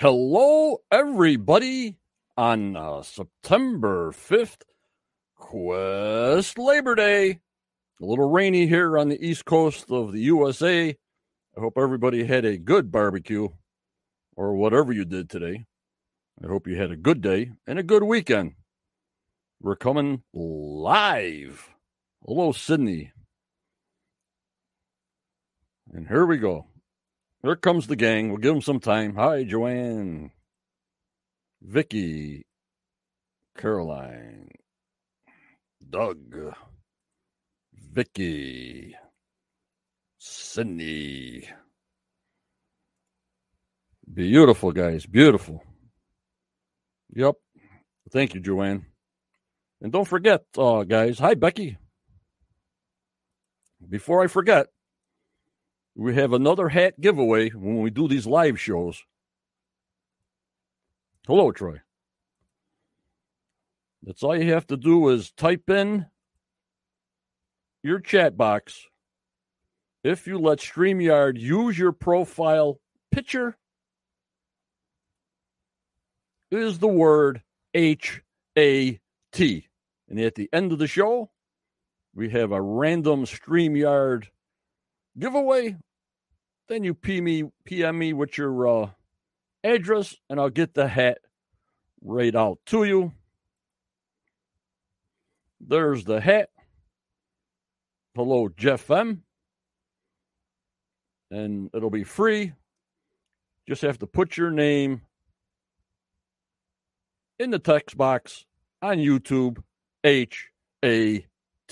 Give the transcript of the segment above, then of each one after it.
Hello, everybody, on September 5th, Quest Labor Day. A little rainy here on the east coast of the USA. I hope everybody had a good barbecue or whatever you did today. I hope you had a good day and a good weekend. We're coming live. Hello, Sydney. And here we go. There comes the gang. We'll give them some time. Hi, Joanne, Vicky, Caroline, Doug, Vicky, Sydney. Beautiful, guys. Beautiful. Yep. Thank you, Joanne. And don't forget, guys. Hi, Becky. Before I forget, we have another hat giveaway when we do these live shows. Hello, Troy. That's all you have to do is type in your chat box. If you let StreamYard use your profile picture, is the word HAT. And at the end of the show, we have a random StreamYard giveaway. Then you PM me with your address, and I'll get the hat right out to you. There's the hat. Hello, Jeff M. And it'll be free. Just have to put your name in the text box on YouTube, HAT.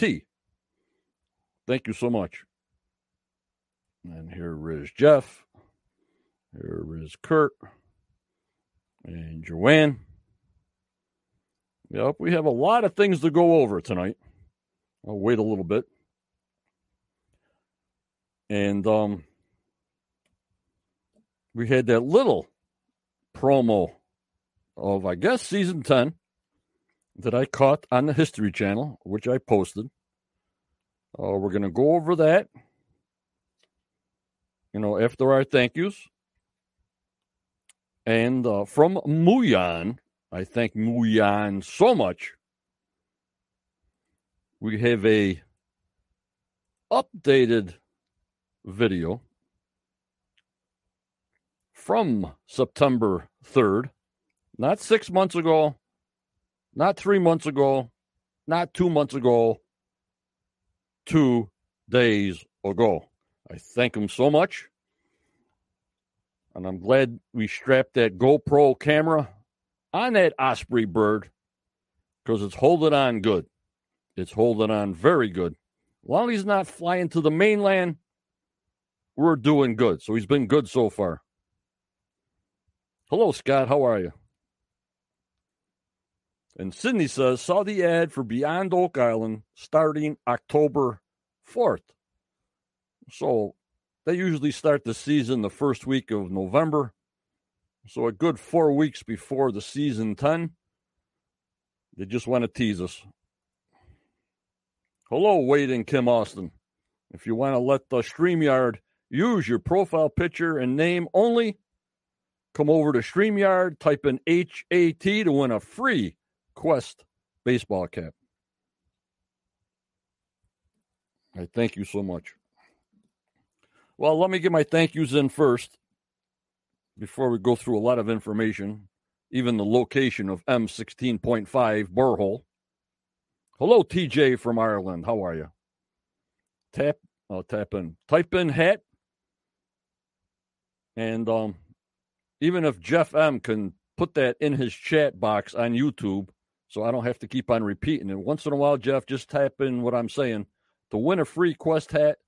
Thank you so much. And here is Jeff. Here is Kurt. And Joanne. Yep, we have a lot of things to go over tonight. I'll wait a little bit. And we had that little promo of, I guess, Season 10 that I caught on the History Channel, which I posted. We're going to go over that, you know, after our thank yous. And from Muyan, I thank Muyan so much. We have a updated video from September 3rd. Not 6 months ago, not 3 months ago, not 2 months ago, 2 days ago. I thank him so much, and I'm glad we strapped that GoPro camera on that Osprey bird because it's holding on good. It's holding on very good. As long as he's not flying to the mainland, we're doing good. So he's been good so far. Hello, Scott. How are you? And Sydney says, saw the ad for Beyond Oak Island starting October 4th. So they usually start the season the first week of November. So a good 4 weeks before the season 10. They just want to tease us. Hello, Wade and Kim Austin. If you want to let the StreamYard use your profile picture and name only, come over to StreamYard, type in HAT to win a free Quest baseball cap. I thank you so much. Well, let me get my thank yous in first before we go through a lot of information, even the location of M16.25 borehole. Hello, TJ from Ireland. How are you? Type in hat. And even if Jeff M can put that in his chat box on YouTube, so I don't have to keep on repeating it. Once in a while, Jeff, just type in what I'm saying to win a free Quest hat.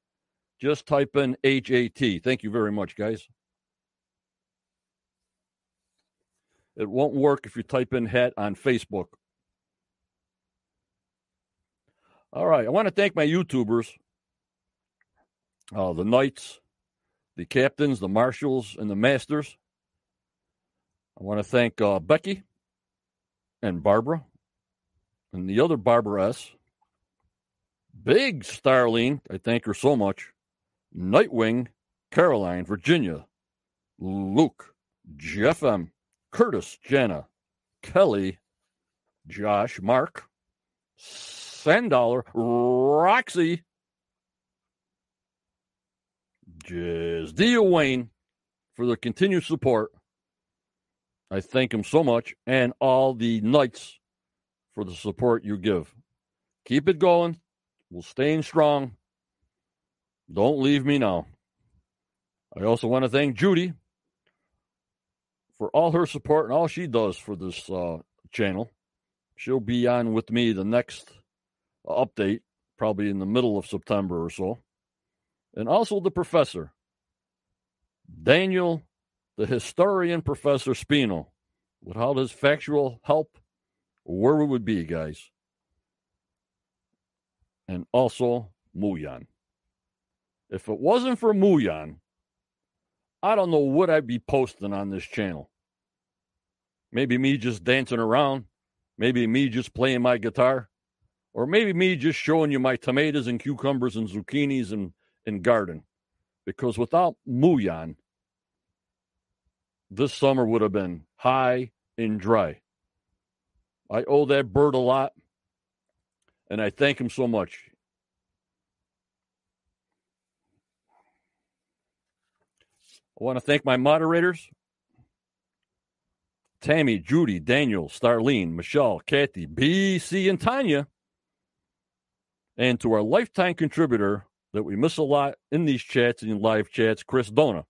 Just type in HAT. Thank you very much, guys. It won't work if you type in hat on Facebook. All right. I want to thank my YouTubers, the Knights, the Captains, the Marshals, and the Masters. I want to thank Becky and Barbara and the other Barbara S. Big Starling. I thank her so much. Nightwing, Caroline, Virginia, Luke, Jeff M., Curtis, Jenna, Kelly, Josh, Mark, Sandollar, Roxy, Jazdia Wayne for their continued support. I thank them so much, and all the Knights for the support you give. Keep it going. We'll stay in strong. Don't leave me now. I also want to thank Judy for all her support and all she does for this channel. She'll be on with me the next update, probably in the middle of September or so. And also the professor, Daniel, the historian, Professor Spino. Without his factual help, where we would be, guys. And also Muyan. If it wasn't for Muyan, I don't know what I'd be posting on this channel. Maybe me just dancing around. Maybe me just playing my guitar. Or maybe me just showing you my tomatoes and cucumbers and zucchinis and garden. Because without Muyan, this summer would have been high and dry. I owe that bird a lot. And I thank him so much. I want to thank my moderators, Tammy, Judy, Daniel, Starlene, Michelle, Kathy, BC, and Tanya. And to our lifetime contributor that we miss a lot in these chats and in live chats, Chris Dona.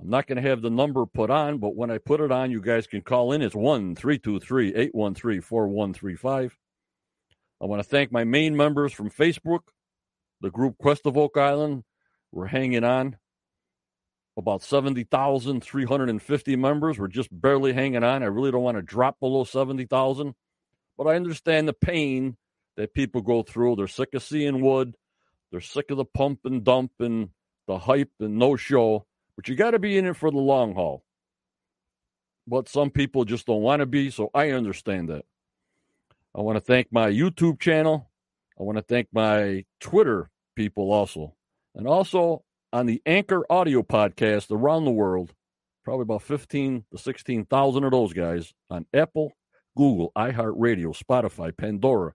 I'm not going to have the number put on, but when I put it on, you guys can call in. It's 1-323-813-4135. I want to thank my main members from Facebook, the group Quest of Oak Island. We're hanging on. About 70,350 members. We're just barely hanging on. I really don't want to drop below 70,000. But I understand the pain that people go through. They're sick of seeing wood. They're sick of the pump and dump and the hype and no show. But you got to be in it for the long haul. But some people just don't want to be, so I understand that. I want to thank my YouTube channel. I want to thank my Twitter people also. And also, on the Anchor Audio Podcast around the world, probably about 15 to 16,000 of those guys on Apple, Google, iHeartRadio, Spotify, Pandora,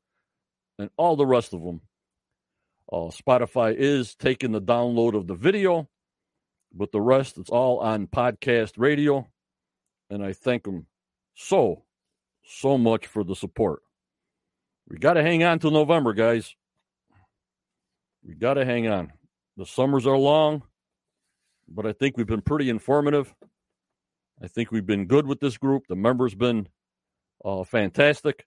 and all the rest of them. Spotify is taking the download of the video, but the rest, it's all on podcast radio, and I thank them so, so much for the support. We got to hang on till November, guys. We got to hang on. The summers are long, but I think we've been pretty informative. I think we've been good with this group. The members been fantastic.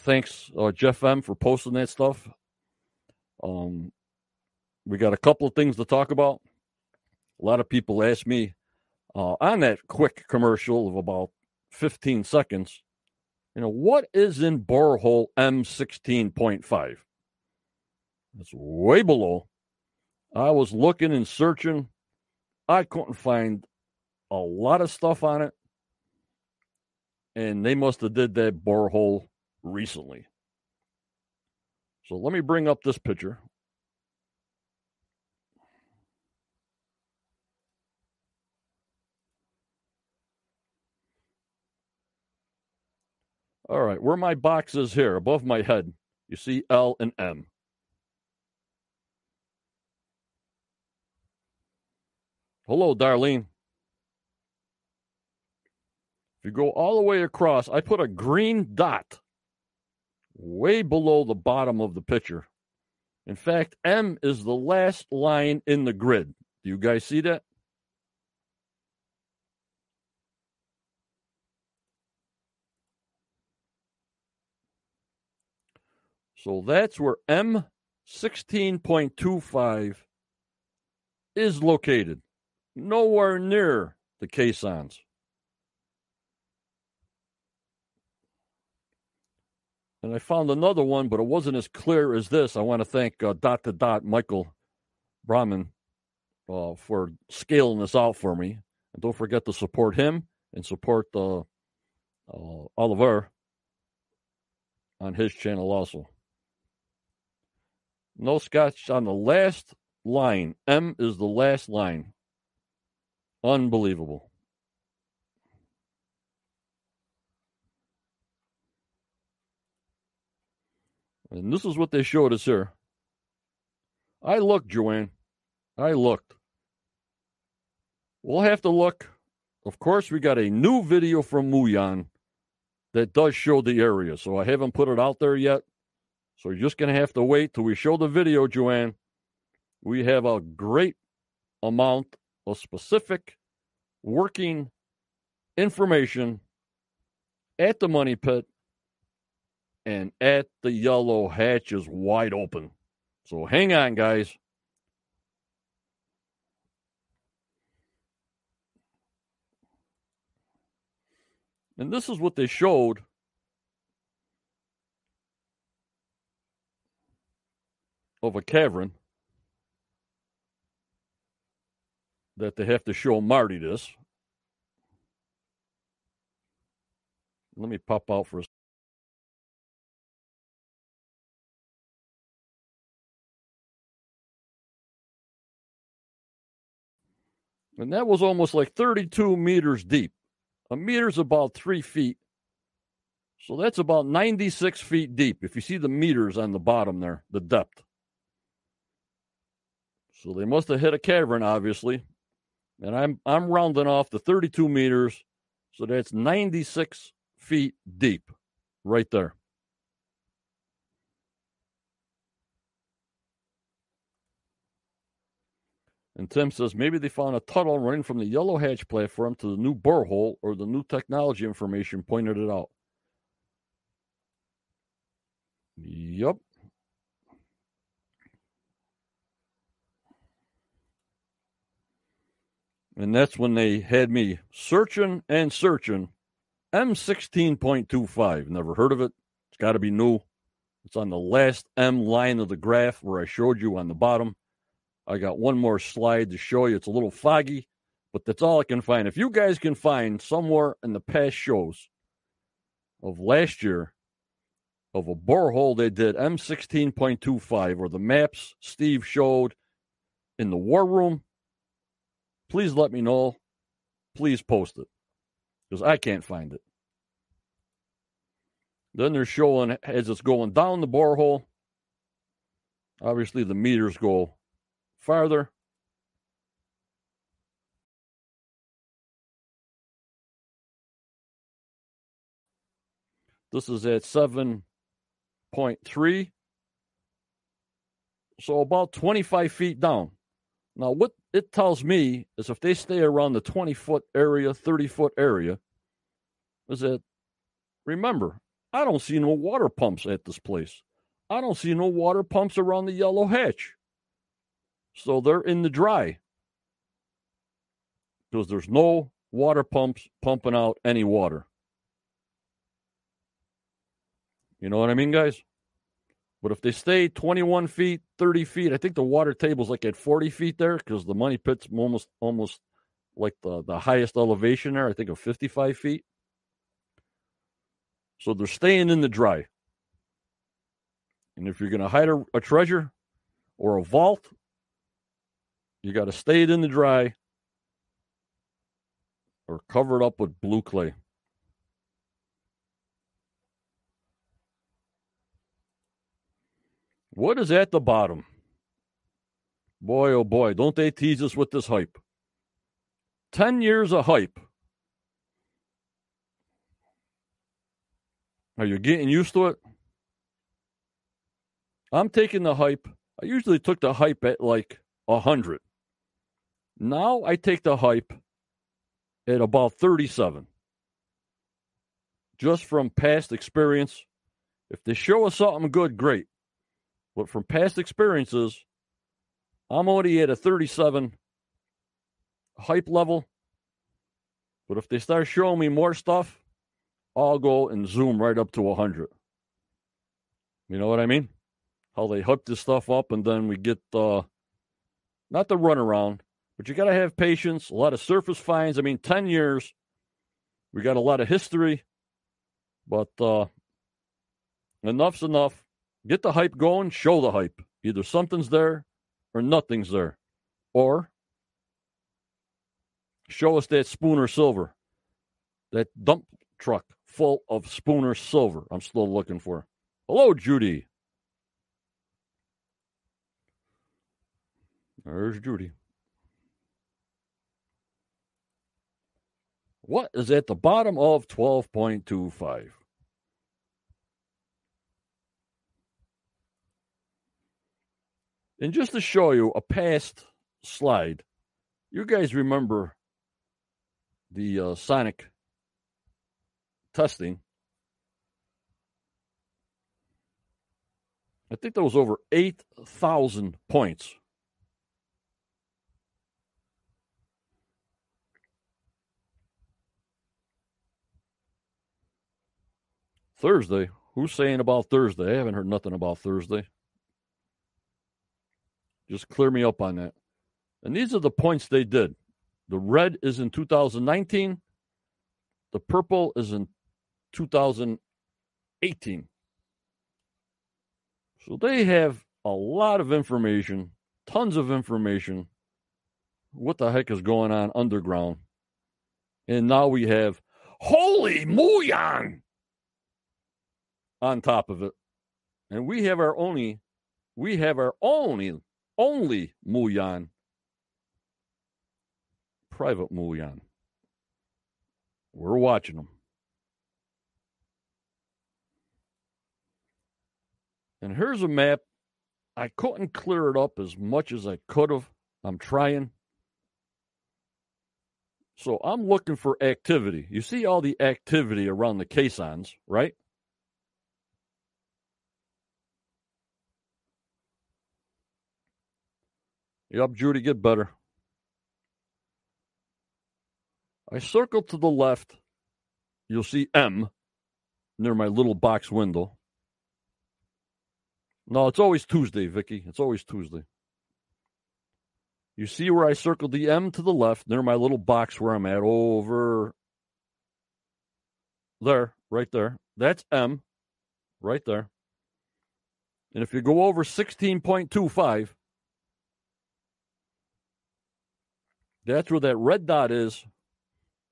Thanks, Jeff M., for posting that stuff. We got a couple of things to talk about. A lot of people ask me on that quick commercial of about 15 seconds, what is in borehole M16.25? It's way below. I was looking and searching. I couldn't find a lot of stuff on it. And they must have did that borehole recently. So let me bring up this picture. All right, where my box is here, above my head, you see L and M. Hello, Darlene. If you go all the way across, I put a green dot way below the bottom of the picture. In fact, M is the last line in the grid. Do you guys see that? So that's where M16.25 is located. Nowhere near the caissons. And I found another one, but it wasn't as clear as this. I want to thank Michael Brahman for scaling this out for me. And don't forget to support him and support Oliver on his channel also. No scotch on the last line. M is the last line. Unbelievable. And this is what they showed us here. I looked, Joanne. I looked. We'll have to look. Of course, we got a new video from Muyan that does show the area. So I haven't put it out there yet. So you're just going to have to wait till we show the video, Joanne. We have a great amount of specific working information at the Money Pit and at the Yellow Hatch is wide open. So hang on, guys. And this is what they showed. Of a cavern that they have to show Marty this. Let me pop out for a second. And that was almost like 32 meters deep. A meter's about 3 feet. So that's about 96 feet deep. If you see the meters on the bottom there, the depth. So they must have hit a cavern, obviously. And I'm rounding off the 32 meters. So that's 96 feet deep right there. And Tim says, maybe they found a tunnel running from the Yellow Hatch platform to the new borehole, or the new technology information pointed it out. Yep. And that's when they had me searching and searching. M16.25. Never heard of it. It's got to be new. It's on the last M line of the graph where I showed you on the bottom. I got one more slide to show you. It's a little foggy, but that's all I can find. If you guys can find somewhere in the past shows of last year of a borehole they did, M16.25, or the maps Steve showed in the war room, please let me know. Please post it, because I can't find it. Then they're showing, as it's going down the borehole, obviously the meters go farther. This is at 7.3. So about 25 feet down. Now, what it tells me is if they stay around the 20-foot area, 30-foot area, is that, remember, I don't see no water pumps at this place. I don't see no water pumps around the Yellow Hatch. So they're in the dry, because there's no water pumps pumping out any water. You know what I mean, guys? But if they stay 21 feet, 30 feet, I think the water table's like at 40 feet there, because the Money Pit's almost like the highest elevation there, I think of 55 feet. So they're staying in the dry. And if you're going to hide a treasure or a vault, you got to stay it in the dry or cover it up with blue clay. What is at the bottom? Boy, oh boy, don't they tease us with this hype. 10 years of hype. Are you getting used to it? I'm taking the hype. I usually took the hype at like 100. Now I take the hype at about 37. Just from past experience. If they show us something good, great. But from past experiences, I'm already at a 37 hype level. But if they start showing me more stuff, I'll go and zoom right up to 100. You know what I mean? How they hype this stuff up, and then we get not the runaround, but you got to have patience, a lot of surface finds. I mean, 10 years, we got a lot of history, but enough's enough. Get the hype going, show the hype. Either something's there or nothing's there. Or show us that Spooner Silver, that dump truck full of Spooner Silver I'm still looking for. Hello, Judy. There's Judy. What is at the bottom of 12.25? And just to show you a past slide, you guys remember the sonic testing. I think that was over 8,000 points. Thursday. Who's saying about Thursday? I haven't heard nothing about Thursday. Just clear me up on that. And these are the points they did. The red is in 2019. The purple is in 2018. So they have a lot of information, tons of information. What the heck is going on underground? And now we have Holy Muyan on top of it. And we have our only, only Muyan, private Muyan. We're watching them. And here's a map. I couldn't clear it up as much as I could have. I'm trying. So I'm looking for activity. You see all the activity around the caissons, right? Yup, Judy, get better. I circle to the left. You'll see M near my little box window. No, it's always Tuesday, Vicky. It's always Tuesday. You see where I circled the M to the left near my little box where I'm at over there, right there. That's M right there. And if you go over 16.25, that's where that red dot is.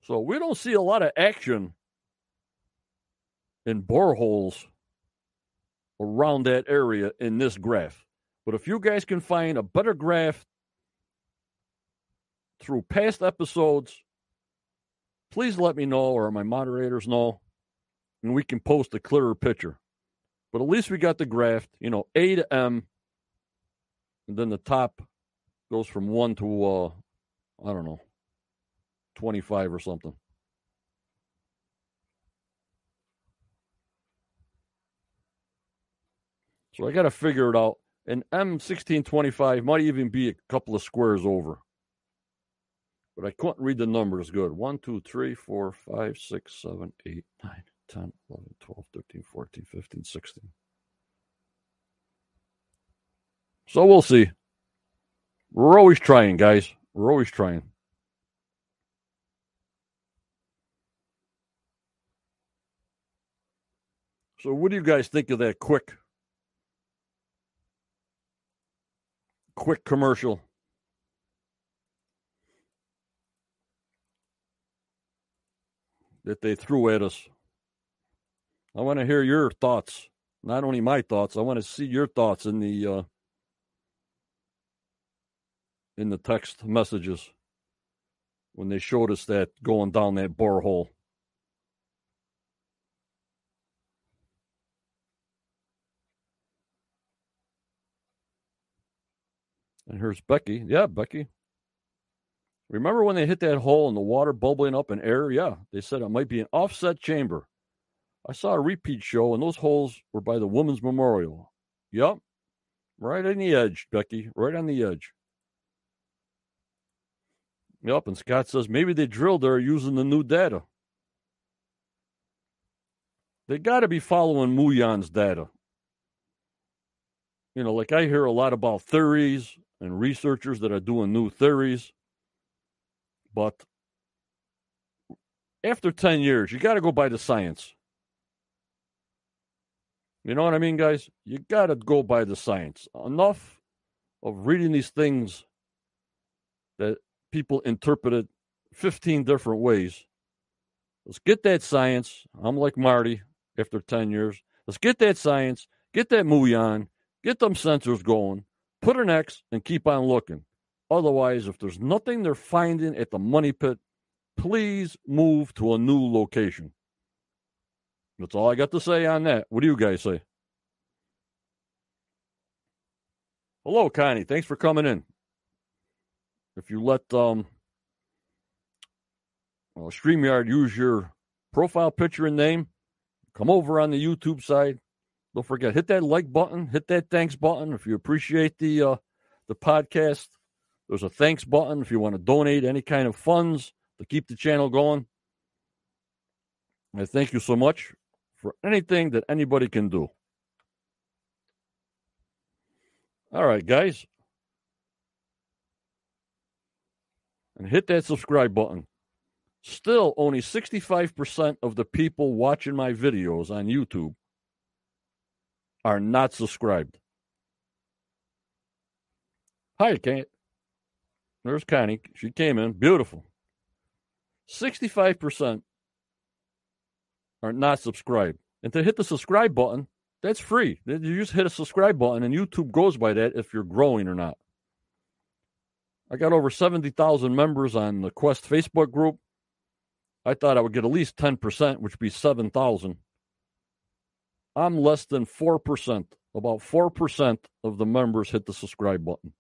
So we don't see a lot of action in boreholes around that area in this graph. But if you guys can find a better graph through past episodes, please let me know or my moderators know, and we can post a clearer picture. But at least we got the graph, you know, A to M, and then the top goes from 1 to, I don't know, 25 or something. So I got to figure it out. And M16.25 might even be a couple of squares over. But I couldn't read the numbers good. 1, 2, 3, 4, 5, 6, 7, 8, 9, 10, 11, 12, 13, 14, 15, 16. So we'll see. We're always trying, guys. We're always trying. So what do you guys think of that quick commercial? That they threw at us. I want to hear your thoughts. Not only my thoughts. I want to see your thoughts in the text messages when they showed us that going down that borehole. And here's Becky. Yeah, Becky. Remember when they hit that hole and the water bubbling up in air? Yeah, they said it might be an offset chamber. I saw a repeat show, and those holes were by the Women's Memorial. Yep. Right on the edge, Becky. Right on the edge. Yep, and Scott says maybe they drilled there using the new data. They got to be following Muyan's data. You know, like I hear a lot about theories and researchers that are doing new theories. But after 10 years, you got to go by the science. You know what I mean, guys? You got to go by the science. Enough of reading these things that people interpreted 15 different ways. Let's get that science. I'm like Marty after 10 years. Let's get that science, get that Muyan, get them sensors going, put an X, and keep on looking. Otherwise, if there's nothing they're finding at the money pit, please move to a new location. That's all I got to say on that. What do you guys say? Hello, Connie. Thanks for coming in. If you let StreamYard use your profile picture and name, come over on the YouTube side. Don't forget, hit that like button, hit that thanks button. If you appreciate the podcast, there's a thanks button if you want to donate any kind of funds to keep the channel going. I thank you so much for anything that anybody can do. All right, guys. And hit that subscribe button. Still, only 65% of the people watching my videos on YouTube are not subscribed. Hi, Kate. There's Connie. She came in. Beautiful. 65% are not subscribed. And to hit the subscribe button, that's free. You just hit a subscribe button, and YouTube goes by that if you're growing or not. I got over 70,000 members on the Quest Facebook group. I thought I would get at least 10%, which would be 7,000. I'm less than 4%. About 4% of the members hit the subscribe button.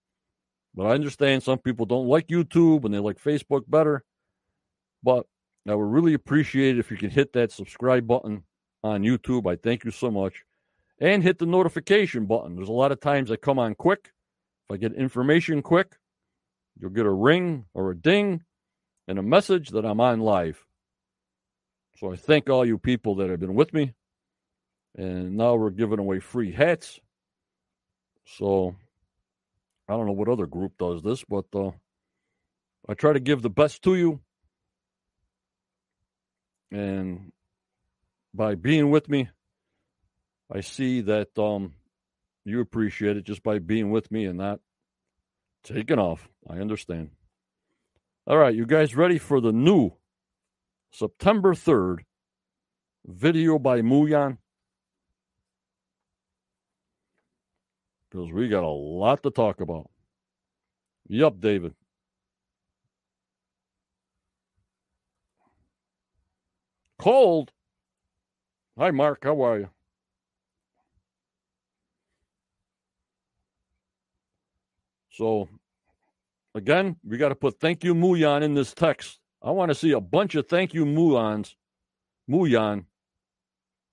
But I understand some people don't like YouTube and they like Facebook better. But I would really appreciate it if you could hit that subscribe button on YouTube. I thank you so much. And hit the notification button. There's a lot of times I come on quick. If I get information quick, you'll get a ring or a ding and a message that I'm on live. So I thank all you people that have been with me. And now we're giving away free hats. So I don't know what other group does this, but I try to give the best to you. And by being with me, I see that you appreciate it just by being with me and not taking off. I understand. All right, you guys ready for the new September 3rd video by Muyan? Because we got a lot to talk about. Yup, David. Cold? Hi, Mark. How are you? So, again, we got to put thank you, Muyan, in this text. I want to see a bunch of thank you, Muyan,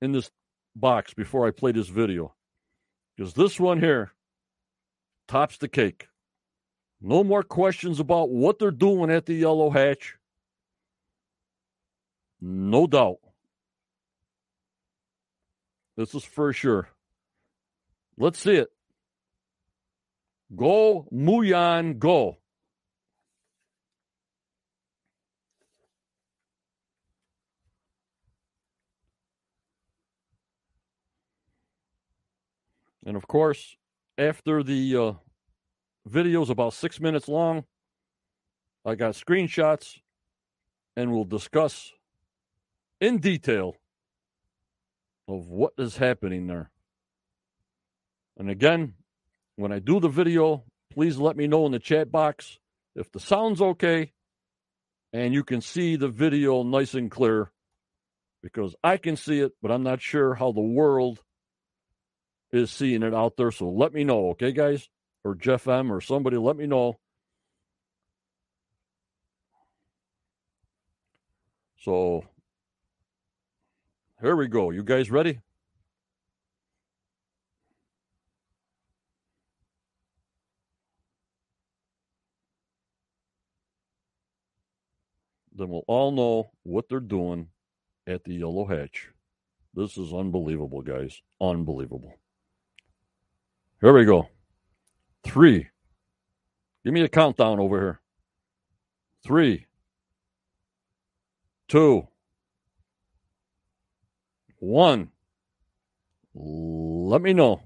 in this box before I play this video. Because this one here tops the cake. No more questions about what they're doing at the Yellow Hatch. No doubt. This is for sure. Let's see it. Go, Muyan, go. And, of course, after the video's about 6 minutes long, I got screenshots, and we'll discuss in detail of what is happening there. And, again, when I do the video, please let me know in the chat box if the sound's okay and you can see the video nice and clear, because I can see it, but I'm not sure how the world is seeing it out there. So let me know, okay, guys? Or Jeff M. or somebody, let me know. So here we go. You guys ready? Then we'll all know what they're doing at the Yellow Hatch. This is unbelievable, guys. Unbelievable. Here we go. 3. Give me a countdown over here. 3, 2, 1. Let me know.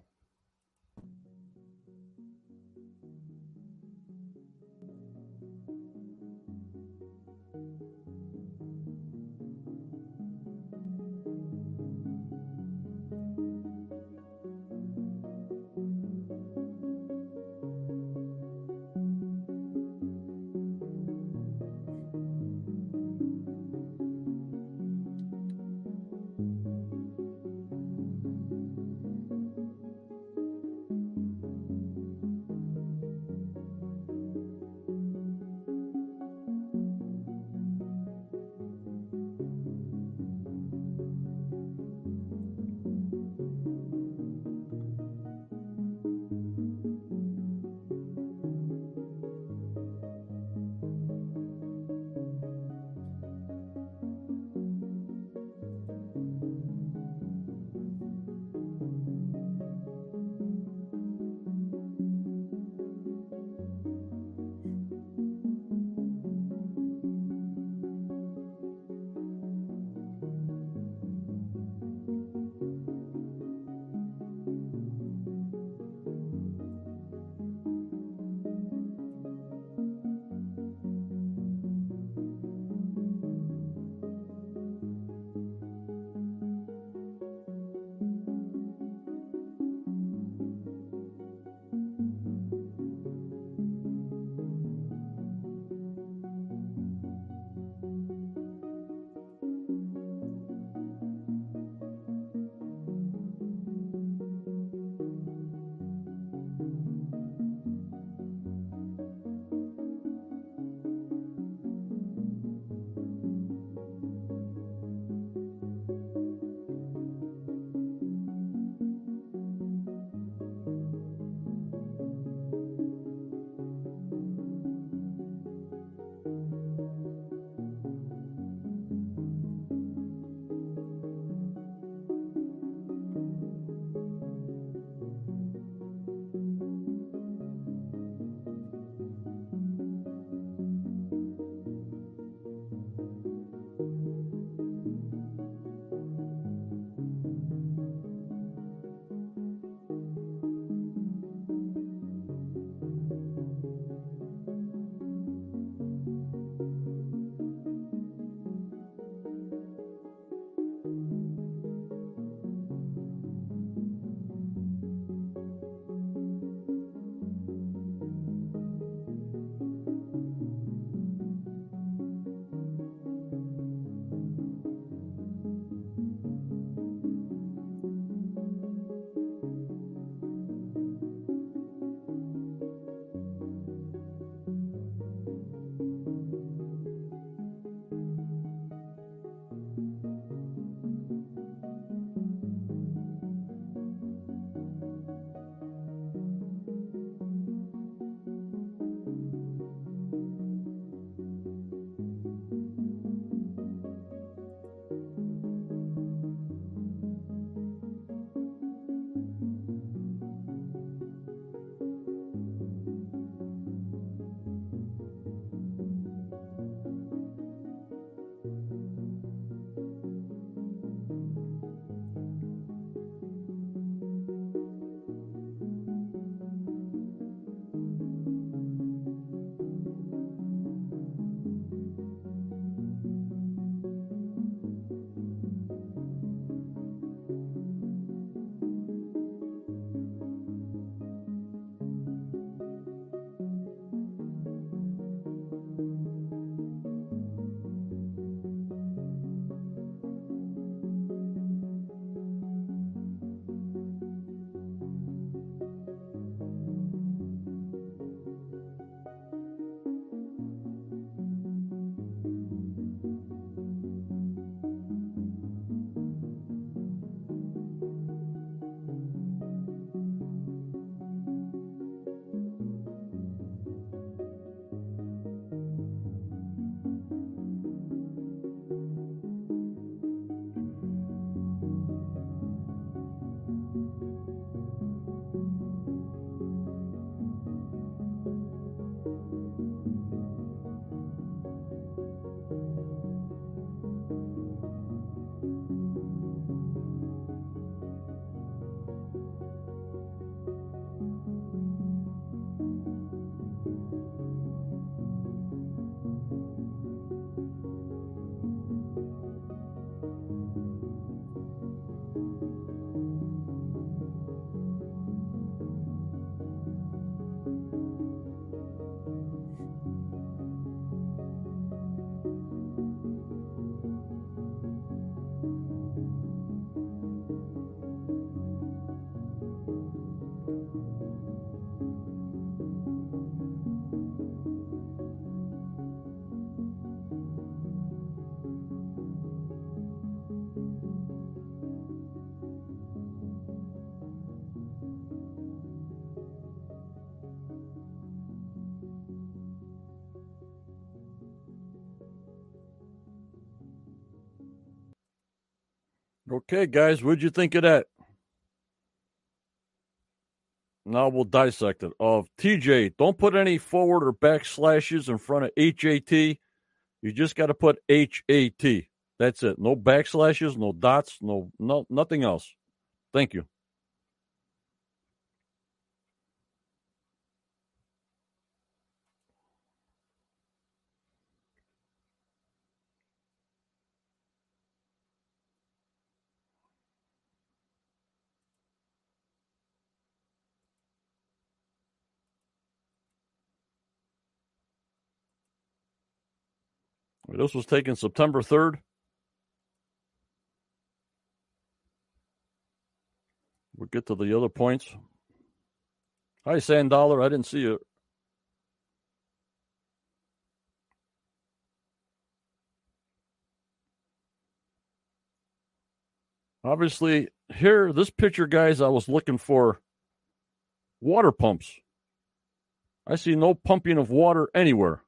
Okay, guys, what'd you think of that? Now we'll dissect it. Of TJ, don't put any forward or back slashes in front of HAT. You just got to put HAT. That's it. No backslashes, no dots, no nothing else. Thank you. This was taken September 3rd. We'll get to the other points. Hi, Sandollar. I didn't see you. Obviously, here, this picture, guys, I was looking for water pumps. I see no pumping of water anywhere.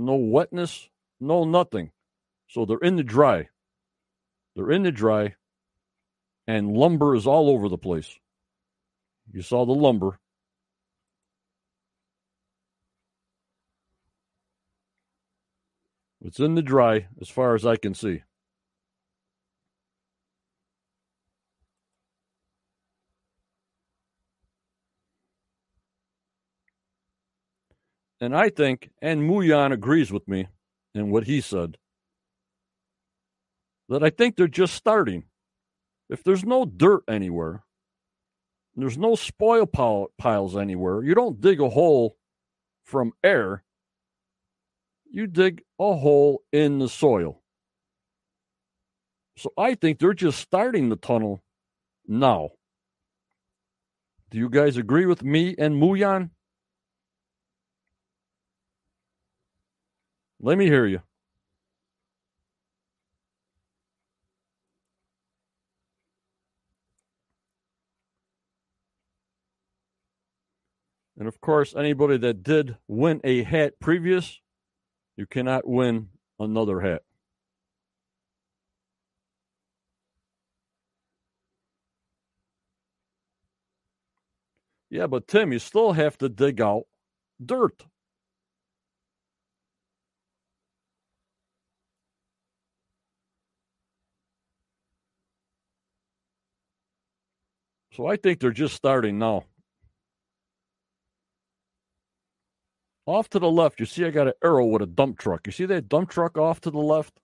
No wetness, no nothing. So they're in the dry. And lumber is all over the place. You saw the lumber. It's in the dry as far as I can see. And I think, and Muyan agrees with me in what he said, that I think they're just starting. If there's no dirt anywhere, there's no spoil piles anywhere, you don't dig a hole from air. You dig a hole in the soil. So I think they're just starting the tunnel now. Do you guys agree with me and Muyan? Let me hear you. And, of course, anybody that did win a hat previous, you cannot win another hat. Yeah, but, Tim, you still have to dig out dirt. So I think they're just starting now. Off to the left, you see I got an arrow with a dump truck. You see that dump truck off to the left?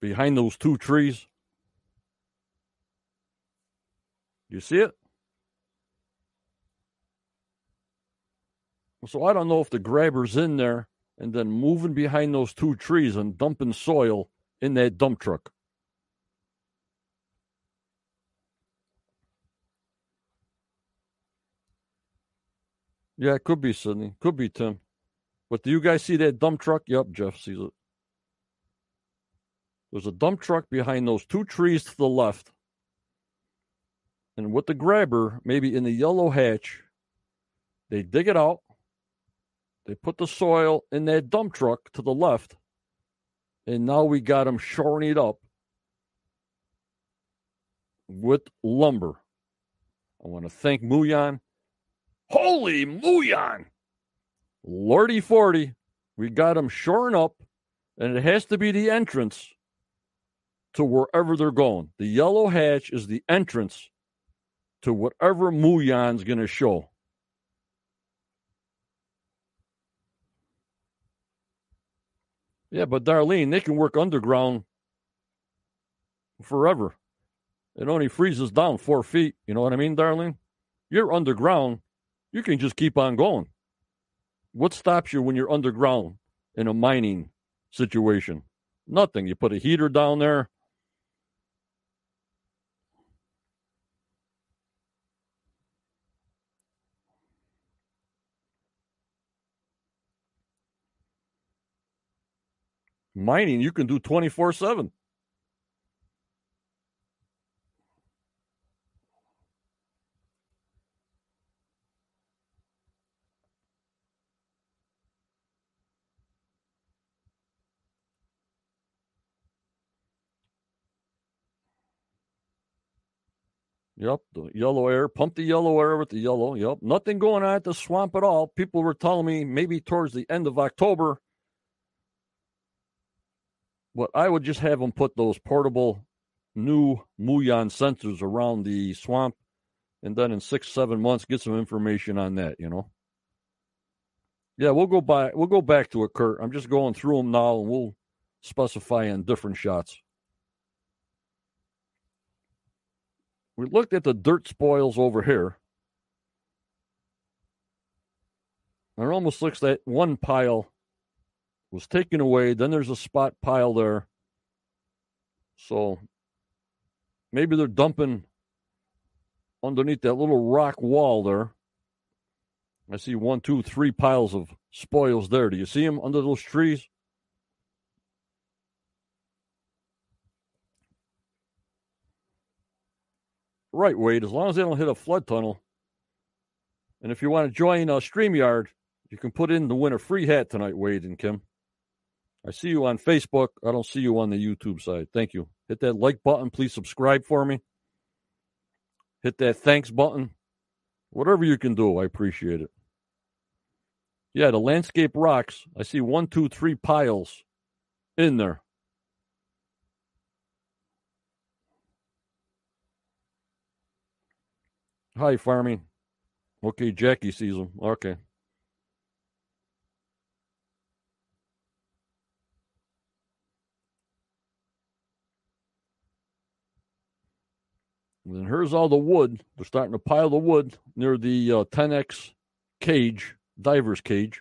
Behind those two trees. You see it? So I don't know if the grabber's in there and then moving behind those two trees and dumping soil in that dump truck. Yeah, it could be Sydney. Could be Tim. But do you guys see that dump truck? Yep, Jeff sees it. There's a dump truck behind those two trees to the left. And with the grabber, maybe in the yellow hatch, they dig it out. They put the soil in that dump truck to the left. And now we got them shoring it up with lumber. I want to thank Muyan. Holy Muyan! Lordy 40, we got them shoring up, and it has to be the entrance to wherever they're going. The yellow hatch is the entrance to whatever Muyan's going to show. Yeah, but Darlene, they can work underground forever. It only freezes down 4 feet. You know what I mean, Darlene? You're underground. You can just keep on going. What stops you when you're underground in a mining situation? Nothing. You put a heater down there. Mining, you can do 24/7. Yep, the yellow air. Pump the yellow air with the yellow. Yep, nothing going on at the swamp at all. People were telling me maybe towards the end of October. But I would just have them put those portable new Muyan sensors around the swamp. And then in 6-7 months, get some information on that, you know. Yeah, we'll go back to it, Kurt. I'm just going through them now, and we'll specify on different shots. We looked at the dirt spoils over here. It almost looks that one pile was taken away. Then there's a spot pile there. So maybe they're dumping underneath that little rock wall there. I see 1, 2, 3 piles of spoils there. Do you see them under those trees? Right, Wade, as long as they don't hit a flood tunnel. And if you want to join StreamYard, you can put in to win a free hat tonight, Wade and Kim. I see you on Facebook. I don't see you on the YouTube side. Thank you. Hit that like button. Please subscribe for me. Hit that thanks button. Whatever you can do, I appreciate it. Yeah, the landscape rocks. I see 1, 2, 3 piles in there. Hi, Farming. Okay, Jackie sees them. Okay. And then here's all the wood. They're starting to pile the wood near the 10X cage, diver's cage.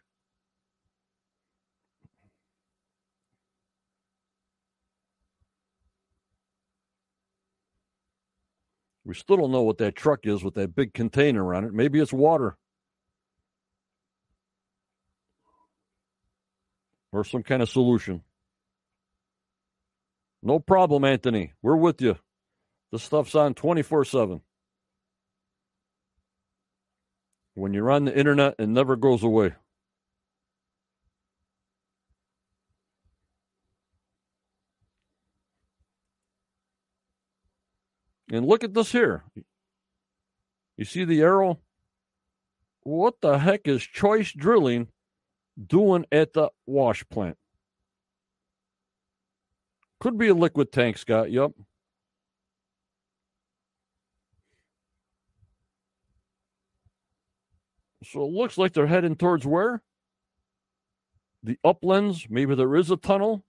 We still don't know what that truck is with that big container on it. Maybe it's water. Or some kind of solution. No problem, Anthony. We're with you. This stuff's on 24/7. When you're on the internet, it never goes away. And look at this here. You see the arrow? What the heck is Choice Drilling doing at the wash plant? Could be a liquid tank, Scott. Yep. So it looks like they're heading towards where? The uplands. Maybe there is a tunnel.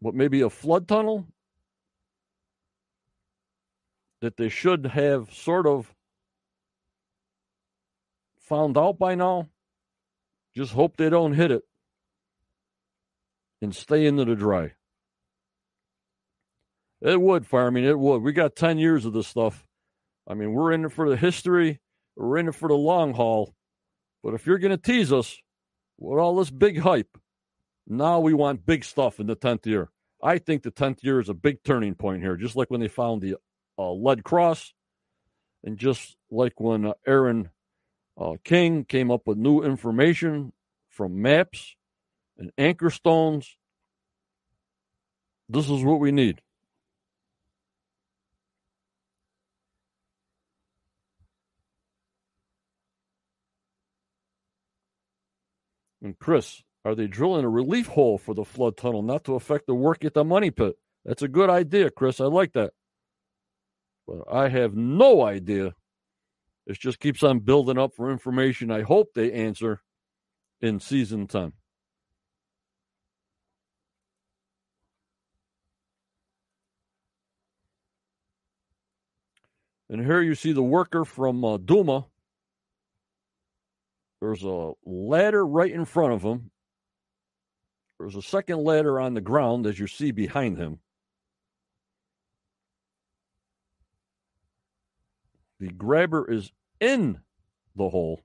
But maybe a flood tunnel that they should have sort of found out by now. Just hope they don't hit it and stay into the dry. It would, Farming. It would. We got 10 years of this stuff. I mean, we're in it for the history. We're in it for the long haul. But if you're going to tease us with all this big hype, now we want big stuff in the 10th year. I think the 10th year is a big turning point here, just like when they found the lead cross and just like when Aaron King came up with new information from maps and anchor stones. This is what we need. And Chris, are they drilling a relief hole for the flood tunnel not to affect the work at the money pit? That's a good idea, Chris. I like that. But I have no idea. It just keeps on building up for information I hope they answer in season 10. And here you see the worker from Duma. There's a ladder right in front of him. There's a second ladder on the ground, as you see behind him. The grabber is in the hole.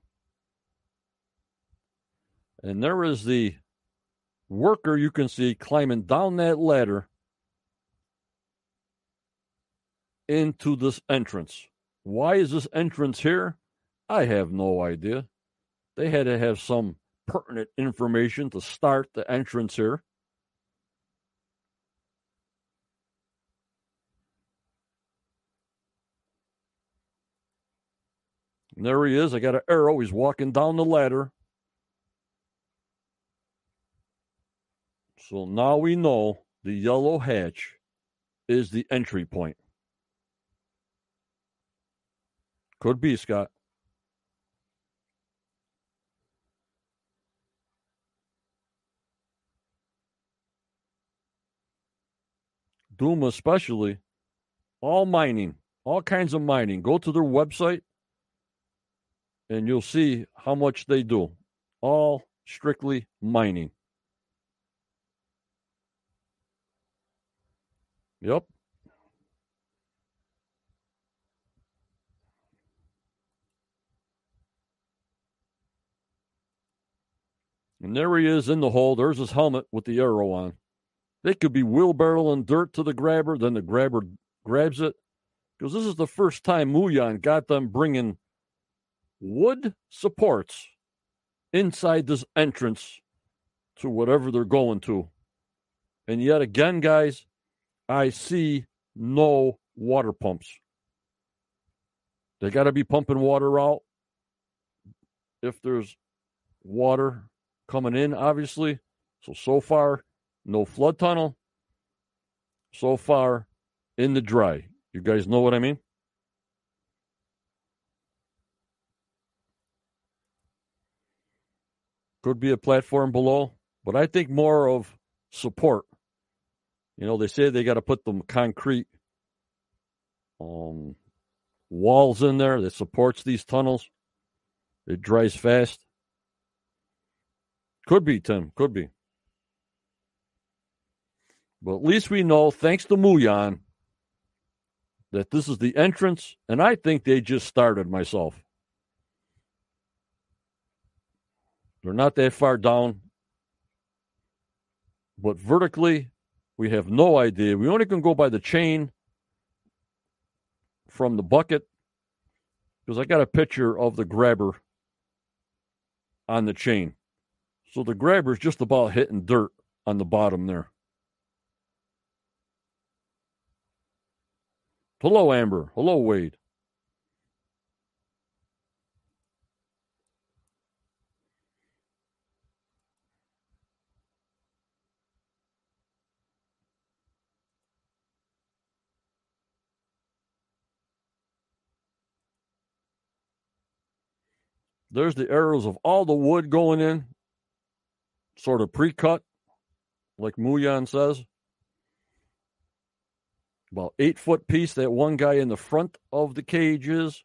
And there is the worker you can see climbing down that ladder into this entrance. Why is this entrance here? I have no idea. They had to have some pertinent information to start the entrance here. And there he is. I got an arrow. He's walking down the ladder. So now we know the yellow hatch is the entry point. Could be, Scott. Doom especially, all mining, all kinds of mining. Go to their website and you'll see how much they do. All strictly mining. Yep. And there he is in the hole. There's his helmet with the arrow on. They could be wheelbarrowing dirt to the grabber. Then the grabber grabs it. Because this is the first time Muyan got them bringing wood supports inside this entrance to whatever they're going to. And yet again, guys, I see no water pumps. They got to be pumping water out. If there's water coming in, obviously. So far, no flood tunnel. So far, in the dry. You guys know what I mean? Could be a platform below, but I think more of support. You know, they say they got to put the concrete walls in there that supports these tunnels. It dries fast. Could be, Tim. Could be. But at least we know, thanks to Muyan, that this is the entrance, and I think they just started myself. They're not that far down. But vertically, we have no idea. We only can go by the chain from the bucket because I got a picture of the grabber on the chain. So the grabber is just about hitting dirt on the bottom there. Hello, Amber. Hello, Wade. There's the arrows of all the wood going in, sort of pre-cut, like Muyan says. About 8-foot piece that one guy in the front of the cage is.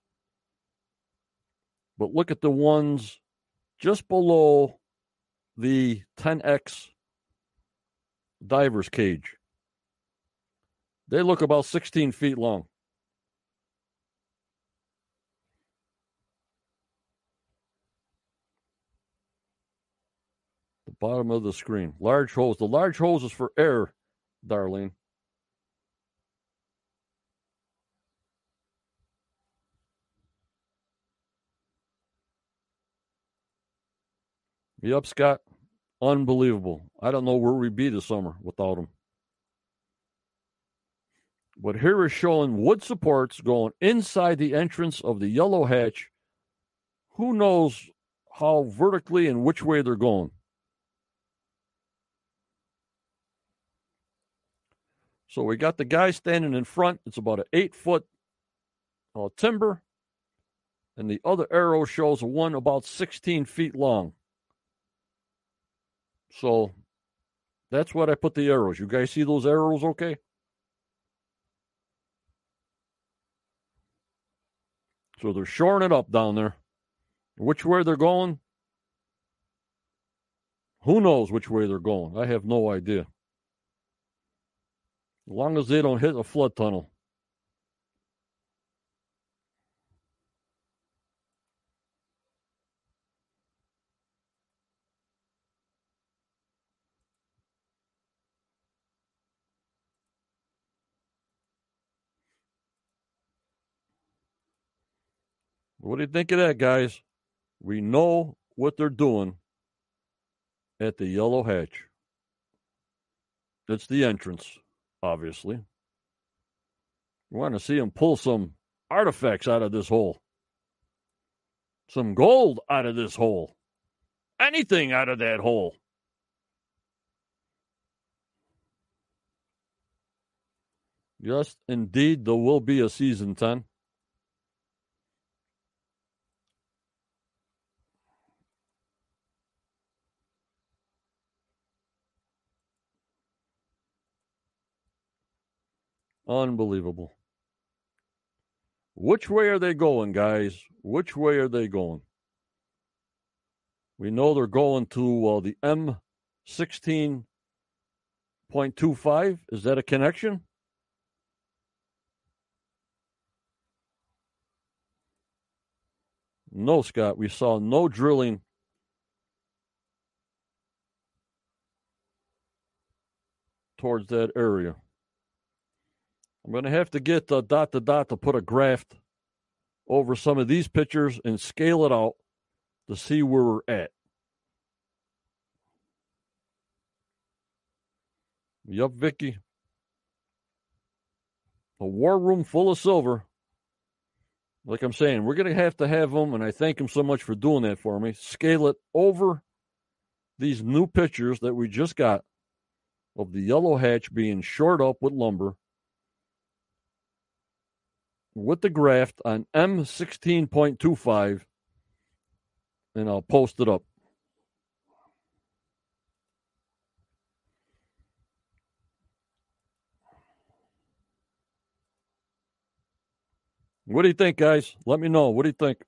But look at the ones just below the 10X diver's cage. They look about 16 feet long. Bottom of the screen. Large hose. The large hose is for air, Darlene. Yep, Scott. Unbelievable. I don't know where we'd be this summer without him. But here is showing wood supports going inside the entrance of the yellow hatch. Who knows how vertically and which way they're going. So we got the guy standing in front. It's about an 8-foot timber. And the other arrow shows one about 16 feet long. So that's what I put the arrows. You guys see those arrows okay? So they're shoring it up down there. Which way they're going? Who knows which way they're going? I have no idea. As long as they don't hit a flood tunnel. What do you think of that, guys? We know what they're doing at the yellow hatch. That's the entrance. Obviously. We want to see him pull some artifacts out of this hole. some gold out of this hole. Anything out of that hole. Yes, indeed, there will be a season 10. Unbelievable. Which way are they going, guys? Which way are they going? We know they're going to the M16.25. Is that a connection? No, Scott, we saw no drilling. Towards that area. I'm going to have to get the dot to dot to put a graph over some of these pictures and scale it out to see where we're at. Yup, Vicky. A war room full of silver. Like I'm saying, we're going to have them, and I thank him so much for doing that for me, scale it over these new pictures that we just got of the Yellow Hatch being shored up with lumber with the graft on M16.25, and I'll post it up. What do you think, guys? Let me know. What do you think?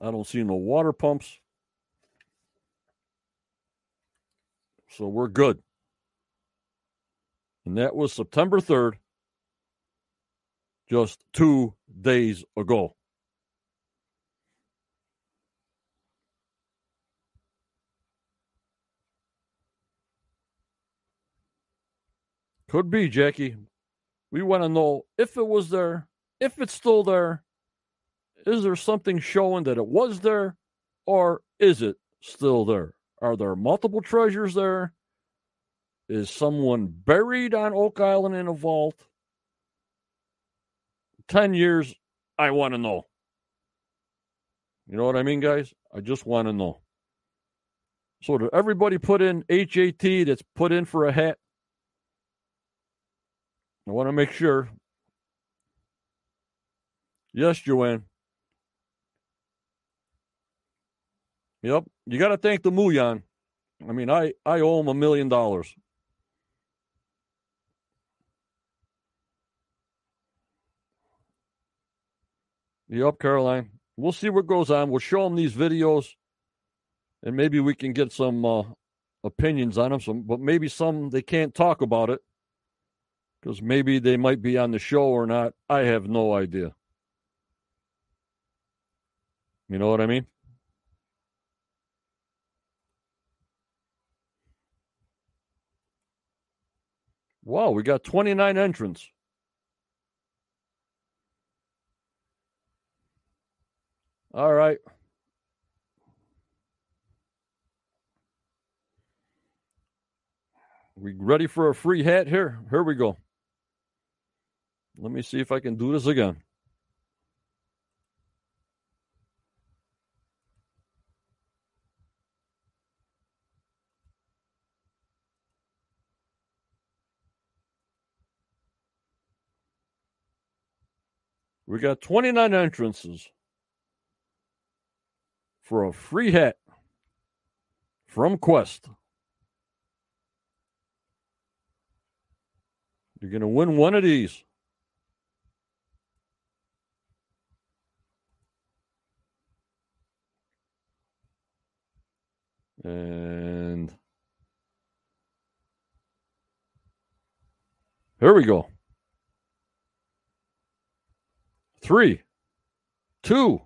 I don't see no water pumps. So we're good. And that was September 3rd, just 2 days ago. Could be, Jackie. We want to know if it was there, if it's still there. Is there something showing that it was there, or is it still there? Are there multiple treasures there? Is someone buried on Oak Island in a vault? 10 years, I want to know. You know what I mean, guys? I just want to know. So did everybody put in HAT that's put in for a hat? I want to make sure. Yes, Joanne. Yep. You got to thank the Muyan. I mean, I owe him $1 million. Yep, Caroline. We'll see what goes on. We'll show him these videos, and maybe we can get some opinions on them. But maybe some they can't talk about it. Because maybe they might be on the show or not. I have no idea. You know what I mean? Wow, we got 29 entrants. All right. We ready for a free hat here? Here we go. Let me see if I can do this again. We got 29 entrances for a free hat from Quest. You're going to win one of these. And here we go. 3, 2,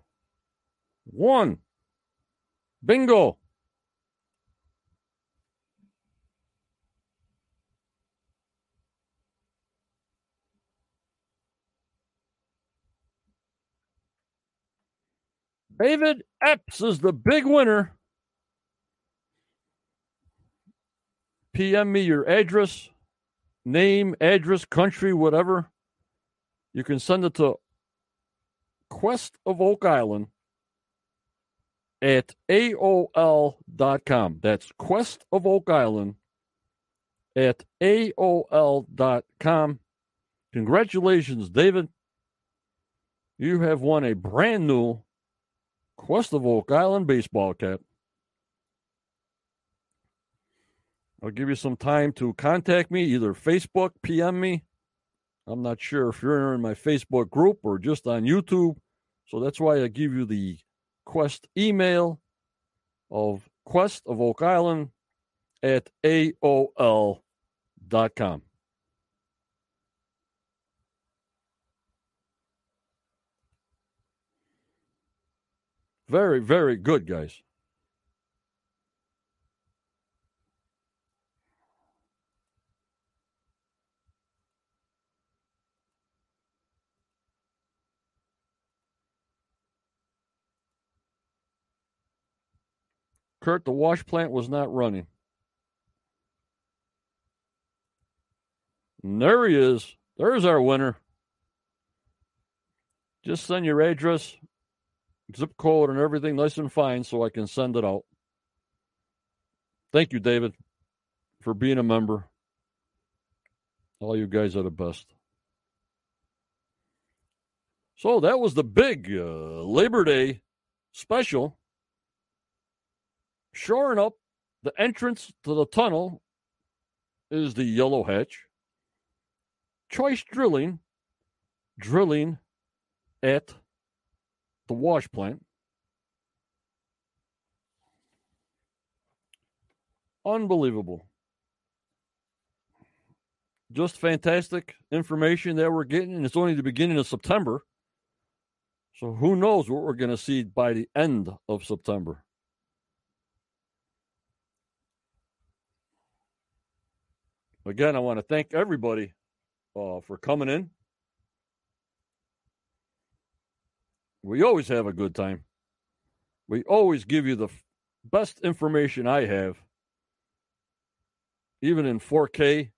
1. Bingo. David Epps is the big winner. PM me your address, name, address, country, whatever. You can send it to Quest of Oak Island at AOL.com. That's Quest of Oak Island at AOL.com. Congratulations, David. You have won a brand new Quest of Oak Island baseball cap. I'll give you some time to contact me, either Facebook, PM me. I'm not sure if you're in my Facebook group or just on YouTube. So that's why I give you the Quest email of Quest of Oak Island at AOL.com. Very, very good, guys. Kurt, the wash plant was not running. And there he is. There's our winner. Just send your address, zip code, and everything nice and fine so I can send it out. Thank you, David, for being a member. All you guys are the best. So that was the big Labor Day special. Shoring up the entrance to the tunnel is the Yellow Hatch. Choice Drilling, drilling at the wash plant. Unbelievable. Just fantastic information that we're getting, and it's only the beginning of September. So who knows what we're going to see by the end of September. Again, I want to thank everybody for coming in. We always have a good time. We always give you the best information I have, even in 4K.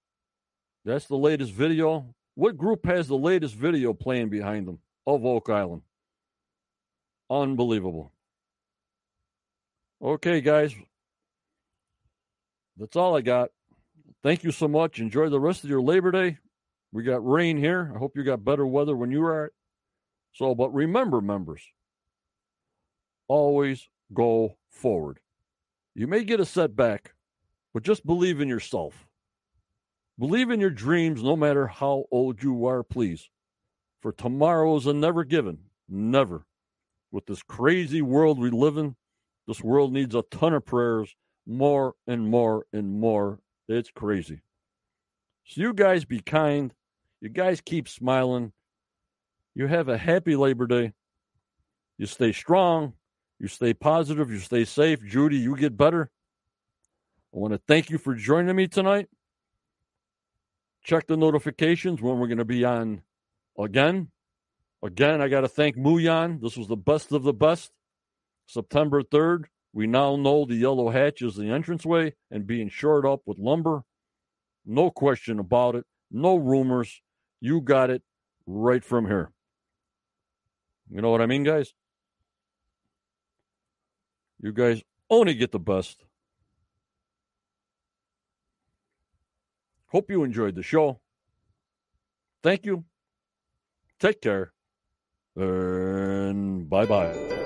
That's the latest video. What group has the latest video playing behind them of Oak Island? Unbelievable. Okay, guys. That's all I got. Thank you so much. Enjoy the rest of your Labor Day. We got rain here. I hope you got better weather when you are. So, but remember, members, always go forward. You may get a setback, but just believe in yourself. Believe in your dreams, no matter how old you are, please. For tomorrow's a never given. Never. With this crazy world we live in, this world needs a ton of prayers, more and more and more. It's crazy. So you guys be kind. You guys keep smiling. You have a happy Labor Day. You stay strong. You stay positive. You stay safe. Judy, you get better. I want to thank you for joining me tonight. Check the notifications when we're going to be on again. Again, I got to thank Muyan. This was the best of the best. September 3rd. We now know the Yellow Hatch is the entranceway and being shored up with lumber. No question about it. No rumors. You got it right from here. You know what I mean, guys? You guys only get the best. Hope you enjoyed the show. Thank you. Take care. And bye-bye.